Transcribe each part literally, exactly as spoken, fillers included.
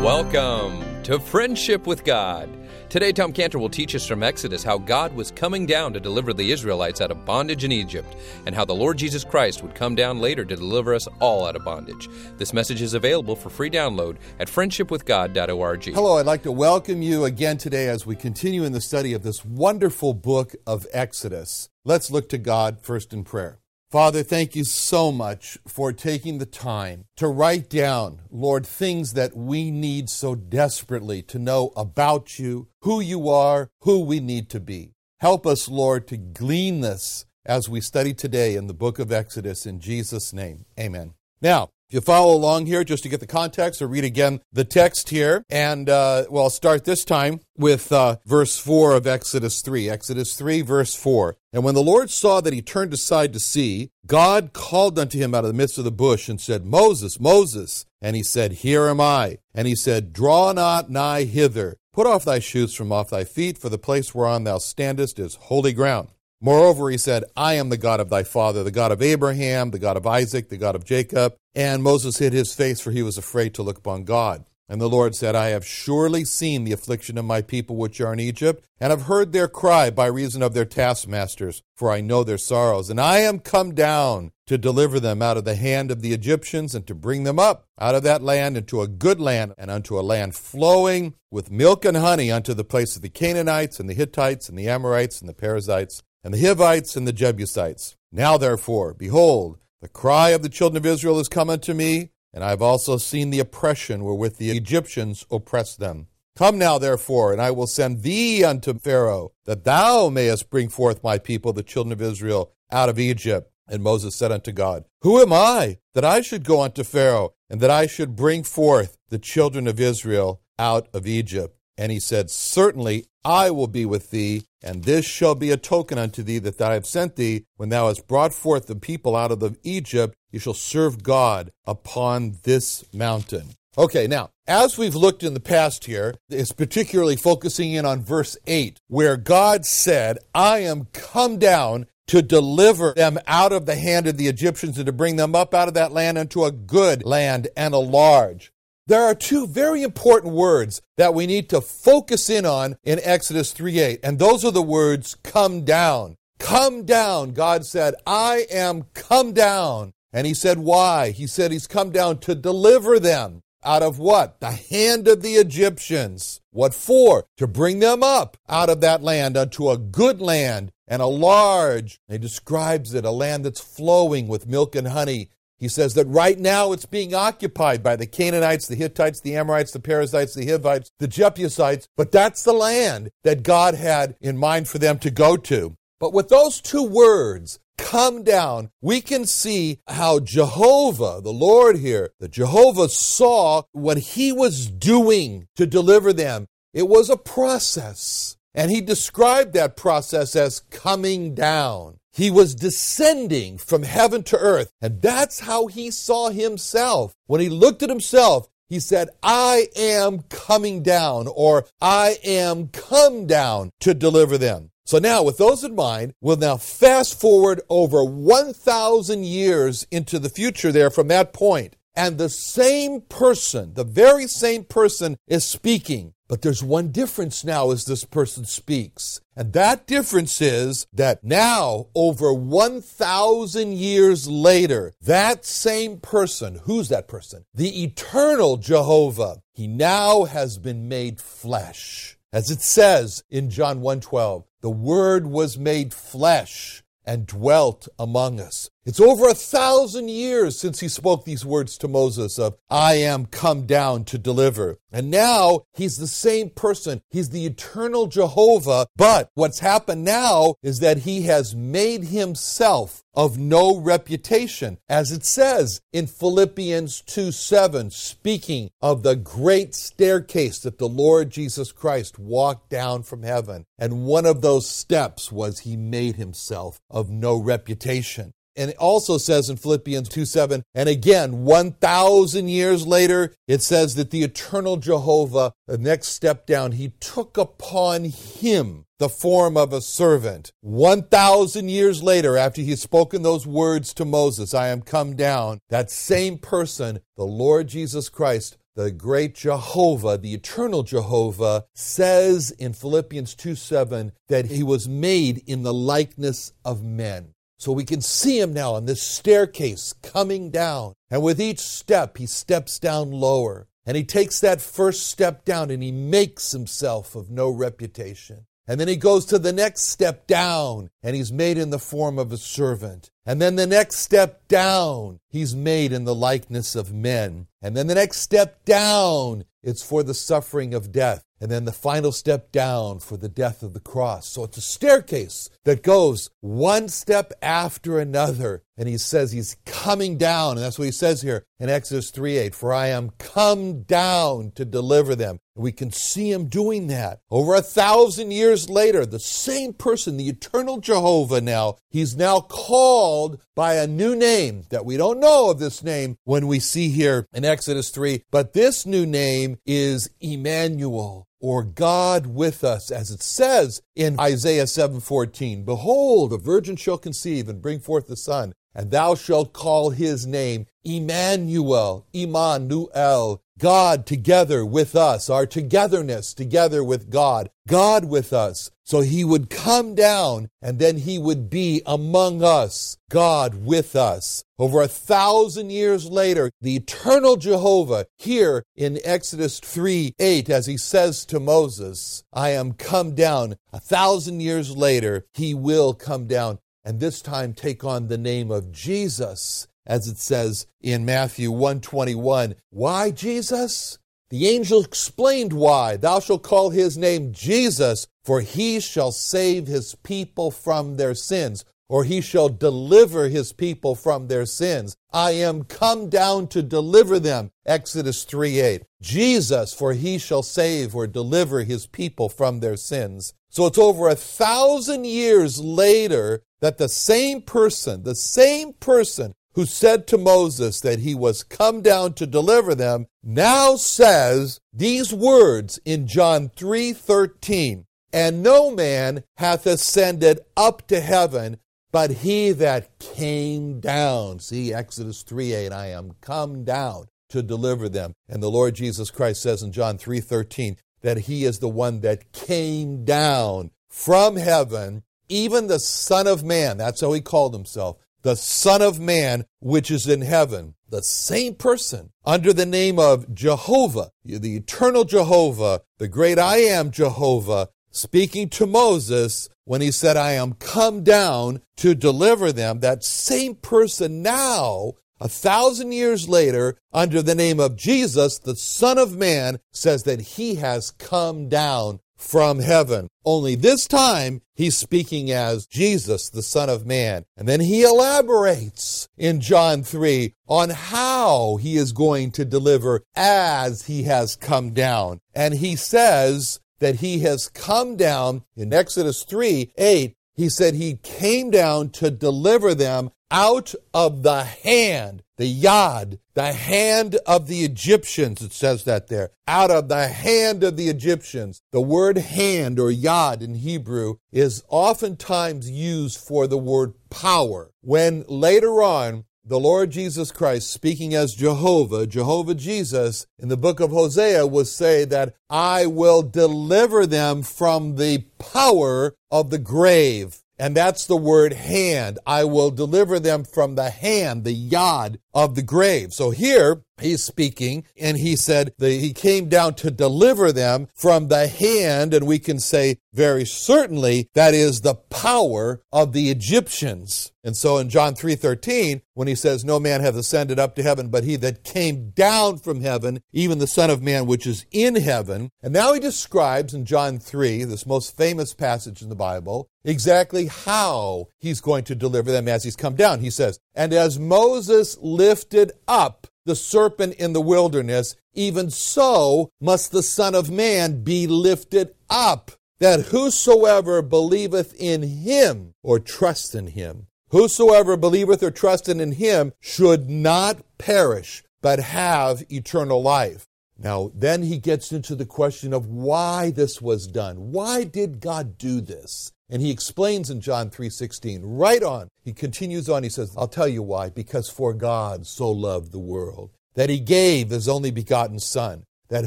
Welcome to Friendship with God. Today, Tom Cantor will teach us from Exodus how God was coming down to deliver the Israelites out of bondage in Egypt, and how the Lord Jesus Christ would come down later to deliver us all out of bondage. This message is available for free download at friendship with god dot org. Hello, I'd like to welcome you again today as we continue in the study of this wonderful book of Exodus. Let's look to God first in prayer. Father, thank you so much for taking the time to write down, Lord, things that we need so desperately to know about you, who you are, who we need to be. Help us, Lord, to glean this as we study today in the book of Exodus. In Jesus' name, amen. Now, if you follow along here, just to get the context, I'll read again the text here. And uh, well, I'll start this time with uh, verse four of Exodus three. Exodus three, verse four. And when the Lord saw that he turned aside to see, God called unto him out of the midst of the bush and said, Moses, Moses. And he said, Here am I. And he said, Draw not nigh hither. Put off thy shoes from off thy feet, for the place whereon thou standest is holy ground. Moreover, he said, I am the God of thy father, the God of Abraham, the God of Isaac, the God of Jacob. And Moses hid his face, for he was afraid to look upon God. And the Lord said, I have surely seen the affliction of my people which are in Egypt, and have heard their cry by reason of their taskmasters, for I know their sorrows. And I am come down to deliver them out of the hand of the Egyptians, and to bring them up out of that land into a good land, and unto a land flowing with milk and honey, unto the place of the Canaanites, and the Hittites, and the Amorites, and the Perizzites, and the Hivites and the Jebusites. Now therefore, behold, the cry of the children of Israel is come unto me, and I have also seen the oppression wherewith the Egyptians oppress them. Come now therefore, and I will send thee unto Pharaoh, that thou mayest bring forth my people, the children of Israel, out of Egypt. And Moses said unto God, Who am I, that I should go unto Pharaoh, and that I should bring forth the children of Israel out of Egypt? And he said, Certainly I will be with thee, and this shall be a token unto thee that I have sent thee. When thou hast brought forth the people out of Egypt, you shall serve God upon this mountain. Okay, now, as we've looked in the past here, it's particularly focusing in on verse eight, where God said, I am come down to deliver them out of the hand of the Egyptians and to bring them up out of that land unto a good land and a large. There are two very important words that we need to focus in on in Exodus three eight, and those are the words, come down. Come down, God said, I am come down. And he said, why? He said he's come down to deliver them. Out of what? The hand of the Egyptians. What for? To bring them up out of that land unto a good land and a large. He describes it, a land that's flowing with milk and honey. He says that right now it's being occupied by the Canaanites, the Hittites, the Amorites, the Perizzites, the Hivites, the Jebusites, but that's the land that God had in mind for them to go to. But with those two words, come down, we can see how Jehovah, the Lord here, that Jehovah saw what he was doing to deliver them. It was a process, and he described that process as coming down. He was descending from heaven to earth, and that's how he saw himself. When he looked at himself, he said, I am coming down, or I am come down to deliver them. So now, with those in mind, we'll now fast forward over one thousand years into the future there from that point, and the same person, the very same person is speaking. But there's one difference now as this person speaks. And that difference is that now, over one thousand years later, that same person, who's that person? The eternal Jehovah, he now has been made flesh. As it says in John one twelve, the Word was made flesh and dwelt among us. It's over a thousand years since he spoke these words to Moses of, I am come down to deliver. And now he's the same person. He's the eternal Jehovah. But what's happened now is that he has made himself of no reputation. As it says in Philippians two seven, speaking of the great staircase that the Lord Jesus Christ walked down from heaven. And one of those steps was he made himself of no reputation. And it also says in Philippians two seven, and again, one thousand years later, it says that the eternal Jehovah, the next step down, he took upon him the form of a servant. one thousand years later, after he's spoken those words to Moses, I am come down, that same person, the Lord Jesus Christ, the great Jehovah, the eternal Jehovah, says in Philippians two seven that he was made in the likeness of men. So we can see him now on this staircase coming down. And with each step, he steps down lower. And he takes that first step down and he makes himself of no reputation. And then he goes to the next step down, and he's made in the form of a servant. And then the next step down, he's made in the likeness of men. And then the next step down, it's for the suffering of death. And then the final step down for the death of the cross. So it's a staircase that goes one step after another. And he says he's coming down. And that's what he says here in Exodus three eight. For I am come down to deliver them. We can see him doing that. Over a thousand years later, the same person, the eternal Jehovah now, he's now called by a new name that we don't know of this name when we see here in Exodus three. But this new name is Emmanuel, or God with us, as it says in Isaiah seven fourteen. Behold, a virgin shall conceive and bring forth a son, and thou shalt call his name Emmanuel, Emmanuel, God together with us, our togetherness together with God, God with us. So he would come down and then he would be among us, God with us. Over a thousand years later, the eternal Jehovah here in Exodus three eight, as he says to Moses, I am come down. A thousand years later, he will come down and this time take on the name of Jesus. As it says in Matthew one twenty-one, why Jesus? The angel explained why. Thou shalt call his name Jesus, for he shall save his people from their sins, or he shall deliver his people from their sins. I am come down to deliver them, Exodus three eight. Jesus, for he shall save or deliver his people from their sins. So it's over a thousand years later that the same person, the same person, who said to Moses that he was come down to deliver them, now says these words in John three thirteen, and no man hath ascended up to heaven, but he that came down. See, Exodus three eight, I am come down to deliver them. And the Lord Jesus Christ says in John three thirteen that he is the one that came down from heaven, even the Son of Man, that's how he called himself, the Son of Man, which is in heaven. The same person under the name of Jehovah, the eternal Jehovah, the great I am Jehovah, speaking to Moses when he said, I am come down to deliver them. That same person now, a thousand years later, under the name of Jesus, the Son of Man, says that he has come down from heaven. Only this time, he's speaking as Jesus, the Son of Man. And then he elaborates in John three on how he is going to deliver as he has come down. And he says that he has come down in Exodus three eight. He said he came down to deliver them out of the hand, the yad, the hand of the Egyptians, it says that there, out of the hand of the Egyptians. The word hand or yad in Hebrew is oftentimes used for the word power. When later on, the Lord Jesus Christ, speaking as Jehovah, Jehovah Jesus, in the book of Hosea will say that I will deliver them from the power of the grave. And that's the word hand. I will deliver them from the hand, the yad of the grave. So here he's speaking and he said that he came down to deliver them from the hand. And we can say very certainly that is the power of the Egyptians. And so in John three thirteen, when he says, no man hath ascended up to heaven, but he that came down from heaven, even the Son of Man, which is in heaven. And now he describes in John three, this most famous passage in the Bible, exactly how he's going to deliver them as he's come down. He says, and as Moses lifted up the serpent in the wilderness, even so must the Son of Man be lifted up, that whosoever believeth in him or trust in him, whosoever believeth or trusteth in him should not perish, but have eternal life. Now, then he gets into the question of why this was done. Why did God do this? And he explains in John three sixteen, right on. He continues on, he says, I'll tell you why. Because for God so loved the world, that he gave his only begotten Son, that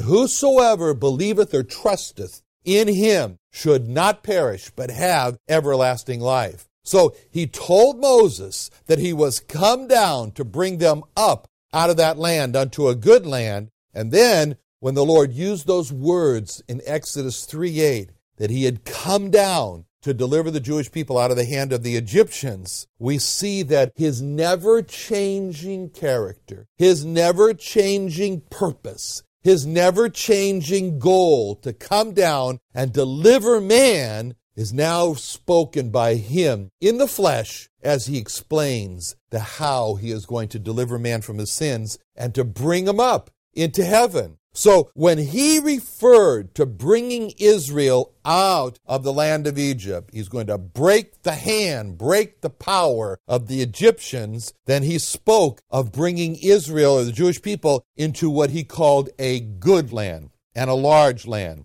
whosoever believeth or trusteth in him should not perish, but have everlasting life. So he told Moses that he was come down to bring them up out of that land unto a good land. And then when the Lord used those words in Exodus three eight, that he had come down to deliver the Jewish people out of the hand of the Egyptians, we see that his never-changing character, his never-changing purpose, his never-changing goal to come down and deliver man is now spoken by him in the flesh as he explains the how he is going to deliver man from his sins and to bring him up into heaven. So when he referred to bringing Israel out of the land of Egypt, he's going to break the hand, break the power of the Egyptians. Then he spoke of bringing Israel, or the Jewish people, into what he called a good land and a large land.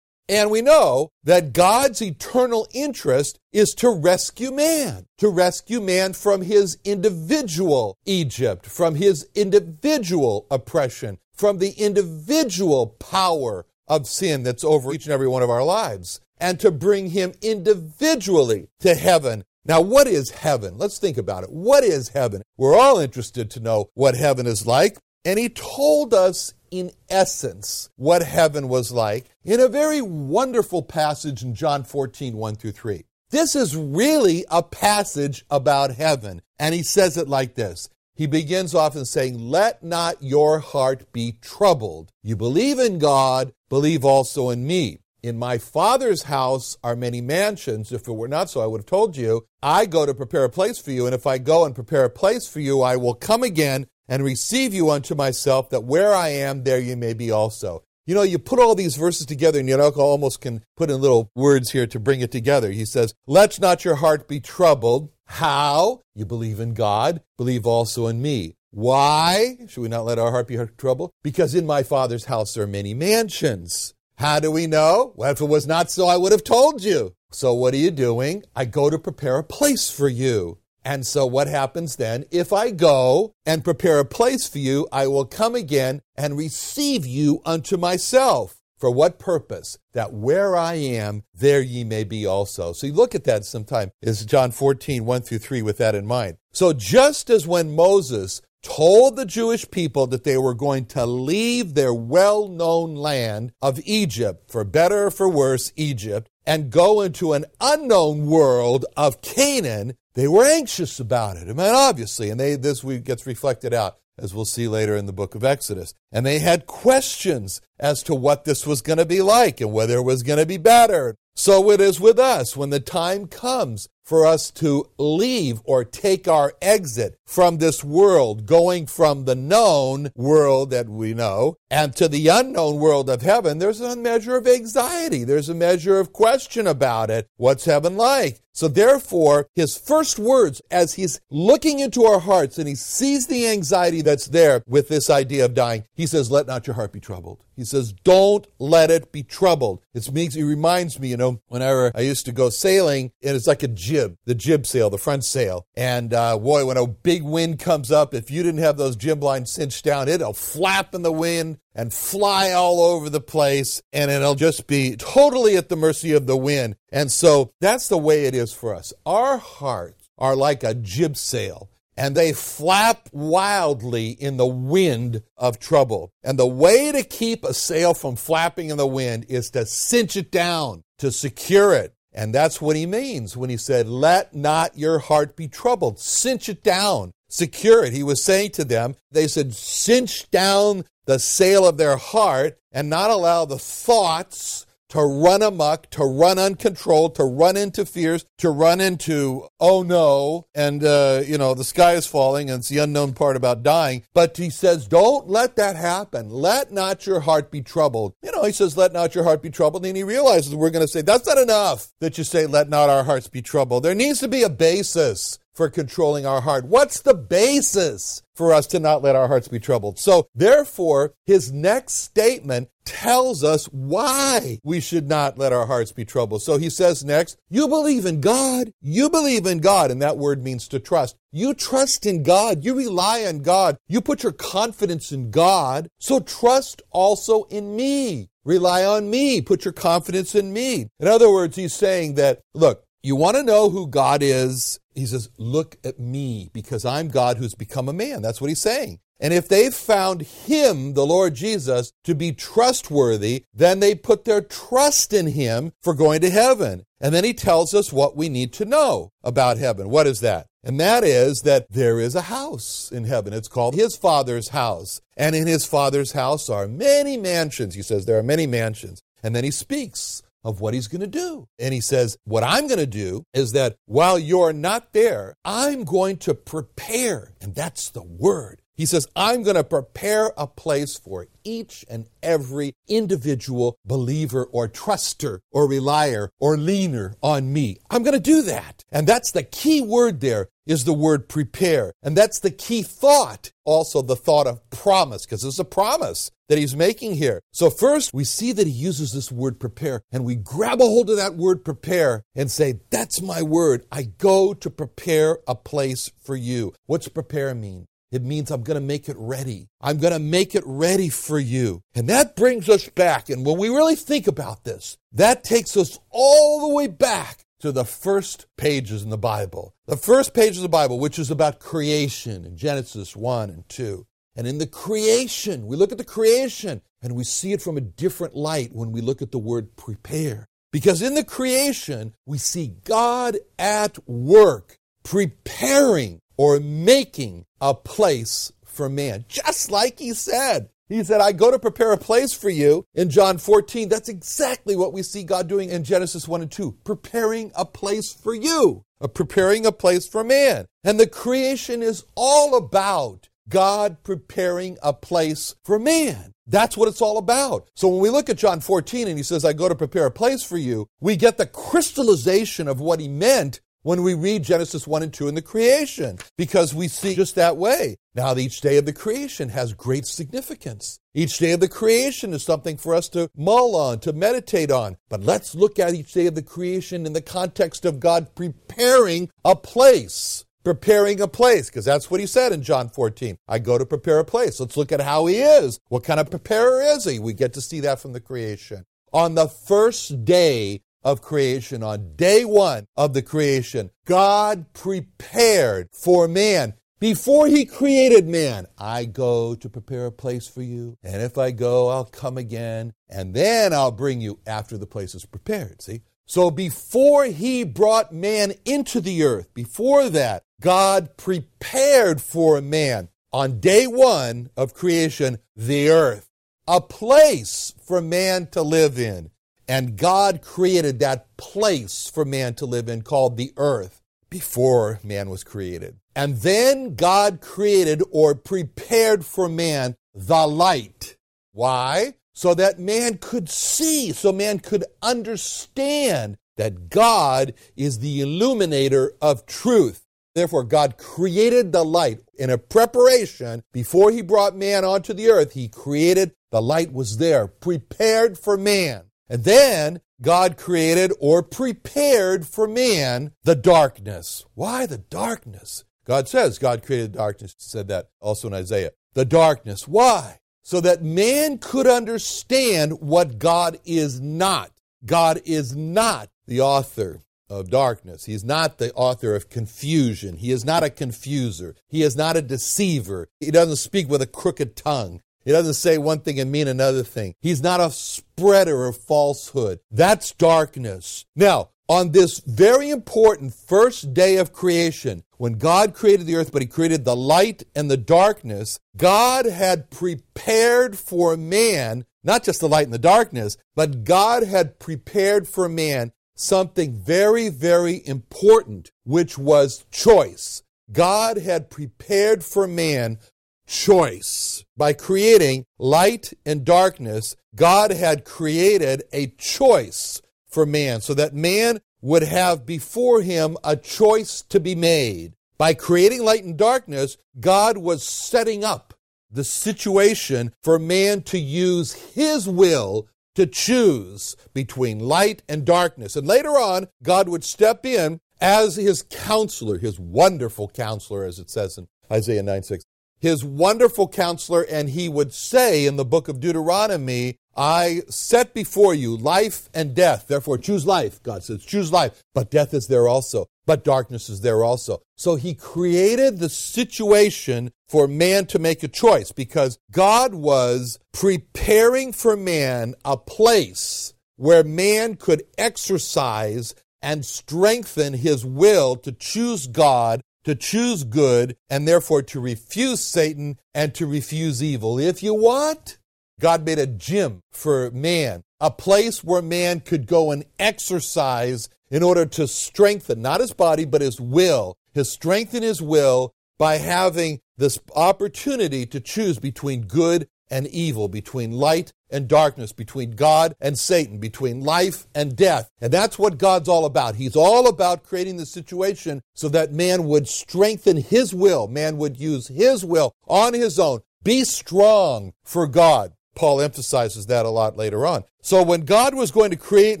And we know that God's eternal interest is to rescue man, to rescue man from his individual Egypt, from his individual oppression, from the individual power of sin that's over each and every one of our lives, and to bring him individually to heaven. Now, what is heaven? Let's think about it. What is heaven? We're all interested to know what heaven is like. And he told us, in essence, what heaven was like in a very wonderful passage in John fourteen, one through three. This is really a passage about heaven. And he says it like this. He begins off in saying, "Let not your heart be troubled. You believe in God, believe also in me. In my Father's house are many mansions. If it were not so, I would have told you. I go to prepare a place for you, and if I go and prepare a place for you, I will come again and receive you unto myself, that where I am, there you may be also." You know, you put all these verses together, and you almost can put in little words here to bring it together. He says, "Let not your heart be troubled." How? You believe in God, believe also in me. Why should we not let our heart be troubled? Because in my Father's house are many mansions. How do we know? Well, if it was not so, I would have told you. So what are you doing? I go to prepare a place for you. And so what happens then? If I go and prepare a place for you, I will come again and receive you unto myself. For what purpose? That where I am, there ye may be also. So you look at that sometime. It's John fourteen, one through three with that in mind. So just as when Moses told the Jewish people that they were going to leave their well-known land of Egypt, for better or for worse, Egypt, and go into an unknown world of Canaan, they were anxious about it. I mean, obviously, and they, this we, gets reflected out, as we'll see later in the book of Exodus. And they had questions as to what this was going to be like and whether it was going to be better. So it is with us when the time comes for us to leave or take our exit from this world, going from the known world that we know and to the unknown world of heaven. There's a measure of anxiety. There's a measure of question about it. What's heaven like? So therefore, his first words, as he's looking into our hearts and he sees the anxiety that's there with this idea of dying, he says, "Let not your heart be troubled." He says, "Don't let it be troubled." It makes, it reminds me, you know, whenever I used to go sailing, and it's like a jib, the jib sail, the front sail. And uh, boy, when a big wind comes up, if you didn't have those jib lines cinched down, it'll flap in the wind and fly all over the place, and it'll just be totally at the mercy of the wind. And so that's the way it is for us. Our hearts are like a jib sail, and they flap wildly in the wind of trouble. And the way to keep a sail from flapping in the wind is to cinch it down, to secure it. And that's what he means when he said, "Let not your heart be troubled." Cinch it down, secure it. He was saying to them, they said, cinch down the sail of their heart and not allow the thoughts to run amok, to run uncontrolled, to run into fears, to run into, oh no, and, uh, you know, the sky is falling, and it's the unknown part about dying. But he says, don't let that happen. Let not your heart be troubled. You know, he says, let not your heart be troubled. And he realizes we're going to say, that's not enough that you say, let not our hearts be troubled. There needs to be a basis for controlling our heart? What's the basis for us to not let our hearts be troubled? So therefore, his next statement tells us why we should not let our hearts be troubled. So he says next, you believe in God. You believe in God. And that word means to trust. You trust in God. You rely on God. You put your confidence in God. So trust also in me. Rely on me. Put your confidence in me. In other words, he's saying that, look, you want to know who God is? He says, look at me, because I'm God who's become a man. That's what he's saying. And if they've found him, the Lord Jesus, to be trustworthy, then they put their trust in him for going to heaven. And then he tells us what we need to know about heaven. What is that? And that is that there is a house in heaven. It's called his Father's house. And in his Father's house are many mansions. He says there are many mansions. And then he speaks of what he's going to do. And he says, what I'm going to do is that while you're not there, I'm going to prepare. And that's the word. He says, I'm going to prepare a place for each and every individual believer or truster or relier or leaner on me. I'm going to do that. And that's the key word there, is the word prepare. And that's the key thought, also the thought of promise, because it's a promise that he's making here. So first, we see that he uses this word prepare, and we grab a hold of that word prepare and say, that's my word. I go to prepare a place for you. What's prepare mean? It means I'm going to make it ready. I'm going to make it ready for you. And that brings us back. And when we really think about this, that takes us all the way back to the first pages in the Bible. The first page of the Bible, which is about creation in Genesis one and two. And in the creation, we look at the creation and we see it from a different light when we look at the word prepare. Because in the creation, we see God at work, preparing or making a place for man, just like he said. He said, I go to prepare a place for you in John fourteen. That's exactly what we see God doing in Genesis one and two, preparing a place for you, preparing a place for man. And the creation is all about God preparing a place for man. That's what it's all about. So when we look at John fourteen and he says, I go to prepare a place for you, we get the crystallization of what he meant when we read Genesis one and two in the creation, because we see just that way. Now, each day of the creation has great significance. Each day of the creation is something for us to mull on, to meditate on. But let's look at each day of the creation in the context of God preparing a place. Preparing a place, because that's what he said in John fourteen. I go to prepare a place. Let's look at how he is. What kind of preparer is he? We get to see that from the creation. On the first day of creation, on day one of the creation, God prepared for man. Before he created man, I go to prepare a place for you, and if I go, I'll come again, and then I'll bring you after the place is prepared, see? So before he brought man into the earth, before that, God prepared for man, on day one of creation, the earth, a place for man to live in. And God created that place for man to live in called the earth before man was created. And then God created or prepared for man the light. Why? So that man could see, so man could understand that God is the illuminator of truth. Therefore, God created the light in a preparation. Before he brought man onto the earth, he created, the light was there, prepared for man. And then God created or prepared for man the darkness. Why the darkness? God says God created darkness. He said that also in Isaiah. The darkness. Why? So that man could understand what God is not. God is not the author of darkness. He's not the author of confusion. He is not a confuser. He is not a deceiver. He doesn't speak with a crooked tongue. He doesn't say one thing and mean another thing. He's not a spreader of falsehood. That's darkness. Now, on this very important first day of creation, when God created the earth, but he created the light and the darkness, God had prepared for man, not just the light and the darkness, but God had prepared for man something very, very important, which was choice. God had prepared for man choice. By creating light and darkness, God had created a choice for man so that man would have before him a choice to be made. By creating light and darkness, God was setting up the situation for man to use his will to choose between light and darkness. And later on, God would step in as his counselor, his wonderful counselor, as it says in Isaiah nine six, his wonderful counselor, and he would say in the book of Deuteronomy, I set before you life and death, therefore choose life. God says, choose life, but death is there also, but darkness is there also. So he created the situation for man to make a choice because God was preparing for man a place where man could exercise and strengthen his will to choose God, to choose good, and therefore to refuse Satan and to refuse evil. If you want, God made a gym for man, a place where man could go and exercise in order to strengthen, not his body, but his will, to strengthen his will by having this opportunity to choose between good and evil, between light and darkness, between God and Satan, between life and death. And that's what God's all about. He's all about creating the situation so that man would strengthen his will. Man would use his will on his own. Be strong for God. Paul emphasizes that a lot later on. So when God was going to create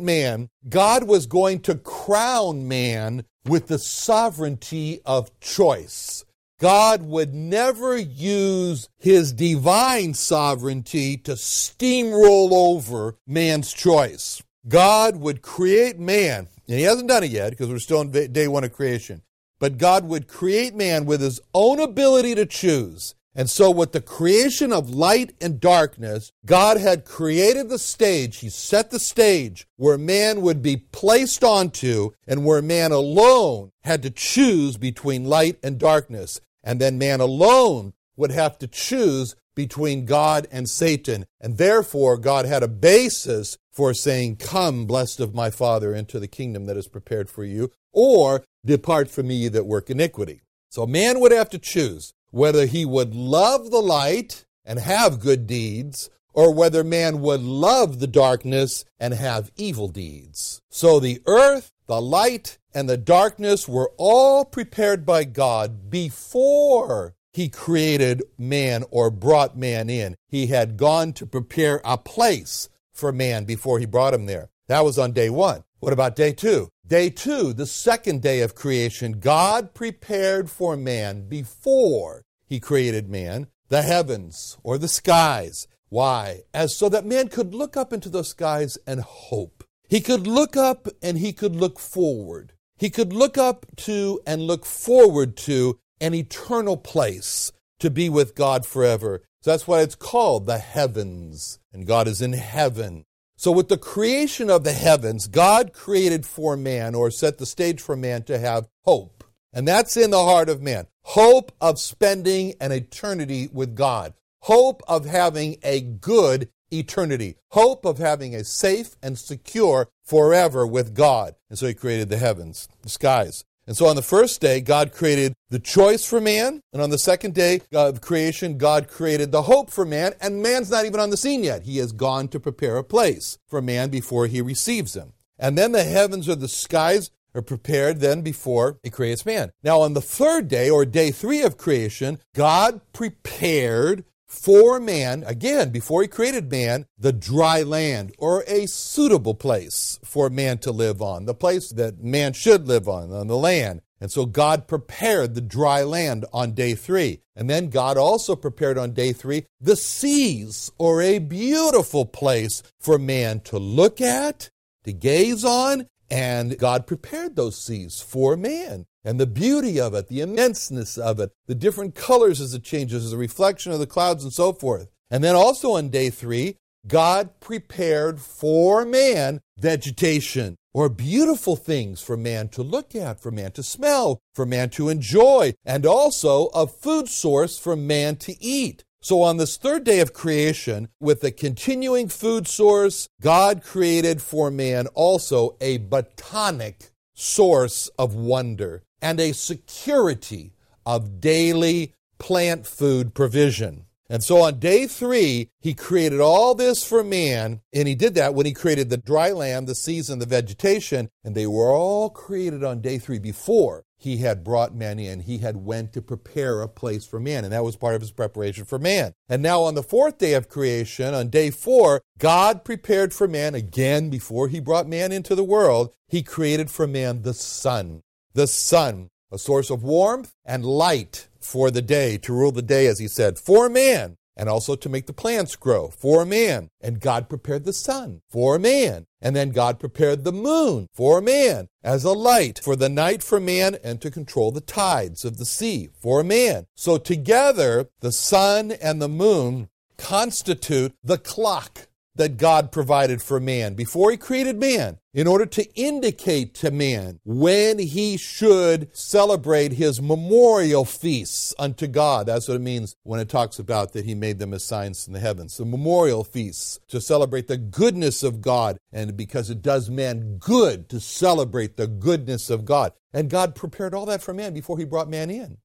man, God was going to crown man with the sovereignty of choice. God would never use his divine sovereignty to steamroll over man's choice. God would create man, and he hasn't done it yet because we're still on day one of creation, but God would create man with his own ability to choose. And so with the creation of light and darkness, God had created the stage. He set the stage where man would be placed onto and where man alone had to choose between light and darkness. And then man alone would have to choose between God and Satan. And therefore, God had a basis for saying, come, blessed of my Father, into the kingdom that is prepared for you, or depart from me, ye that work iniquity. So man would have to choose whether he would love the light and have good deeds, or whether man would love the darkness and have evil deeds. So the earth, the light, and the darkness were all prepared by God before he created man or brought man in. He had gone to prepare a place for man before he brought him there. That was on day one. What about day two? Day two, the second day of creation, God prepared for man before he created man, the heavens or the skies. Why? As so that man could look up into those skies and hope. He could look up and he could look forward. He could look up to and look forward to an eternal place to be with God forever. So that's why it's called the heavens, and God is in heaven. So with the creation of the heavens, God created for man, or set the stage for man to have hope. And that's in the heart of man. Hope of spending an eternity with God. Hope of having a good eternity. Hope of having a safe and secure forever with God. And so he created the heavens, the skies. And so on the first day, God created the choice for man. And on the second day of creation, God created the hope for man. And man's not even on the scene yet. He has gone to prepare a place for man before he receives him. And then the heavens or the skies are prepared then before he creates man. Now on the third day, or day three of creation, God prepared for man, again, before he created man, the dry land, or a suitable place for man to live on, the place that man should live on, on the land. And so God prepared the dry land on day three. And then God also prepared on day three the seas, or a beautiful place for man to look at, to gaze on, and God prepared those seas for man. And the beauty of it, the immenseness of it, the different colors as it changes, as a reflection of the clouds and so forth. And then also on day three, God prepared for man vegetation, or beautiful things for man to look at, for man to smell, for man to enjoy, and also a food source for man to eat. So on this third day of creation, with the continuing food source, God created for man also a botanic source of wonder and a security of daily plant food provision. And so on day three, he created all this for man, and he did that when he created the dry land, the seas, and the vegetation, and they were all created on day three before he had brought men in. He had went to prepare a place for man, and that was part of his preparation for man. And now on the fourth day of creation, on day four, God prepared for man again before he brought man into the world. He created for man the sun. The sun, a source of warmth and light for the day, to rule the day, as he said, for man, and also to make the plants grow for man. And God prepared the sun for man. And then God prepared the moon for man as a light for the night for man and to control the tides of the sea for man. So together, the sun and the moon constitute the clock that God provided for man before he created man in order to indicate to man when he should celebrate his memorial feasts unto God. That's what it means when it talks about that he made them as signs in the heavens. The memorial feasts to celebrate the goodness of God, and because it does man good to celebrate the goodness of God. And God prepared all that for man before he brought man in.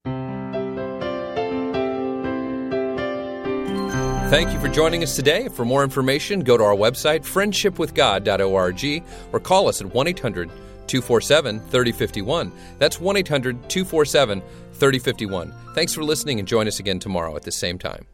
Thank you for joining us today. For more information, go to our website, friendship with god dot org, or call us at one eight hundred two four seven three zero five one. That's one eight hundred two four seven three zero five one. Thanks for listening, and join us again tomorrow at the same time.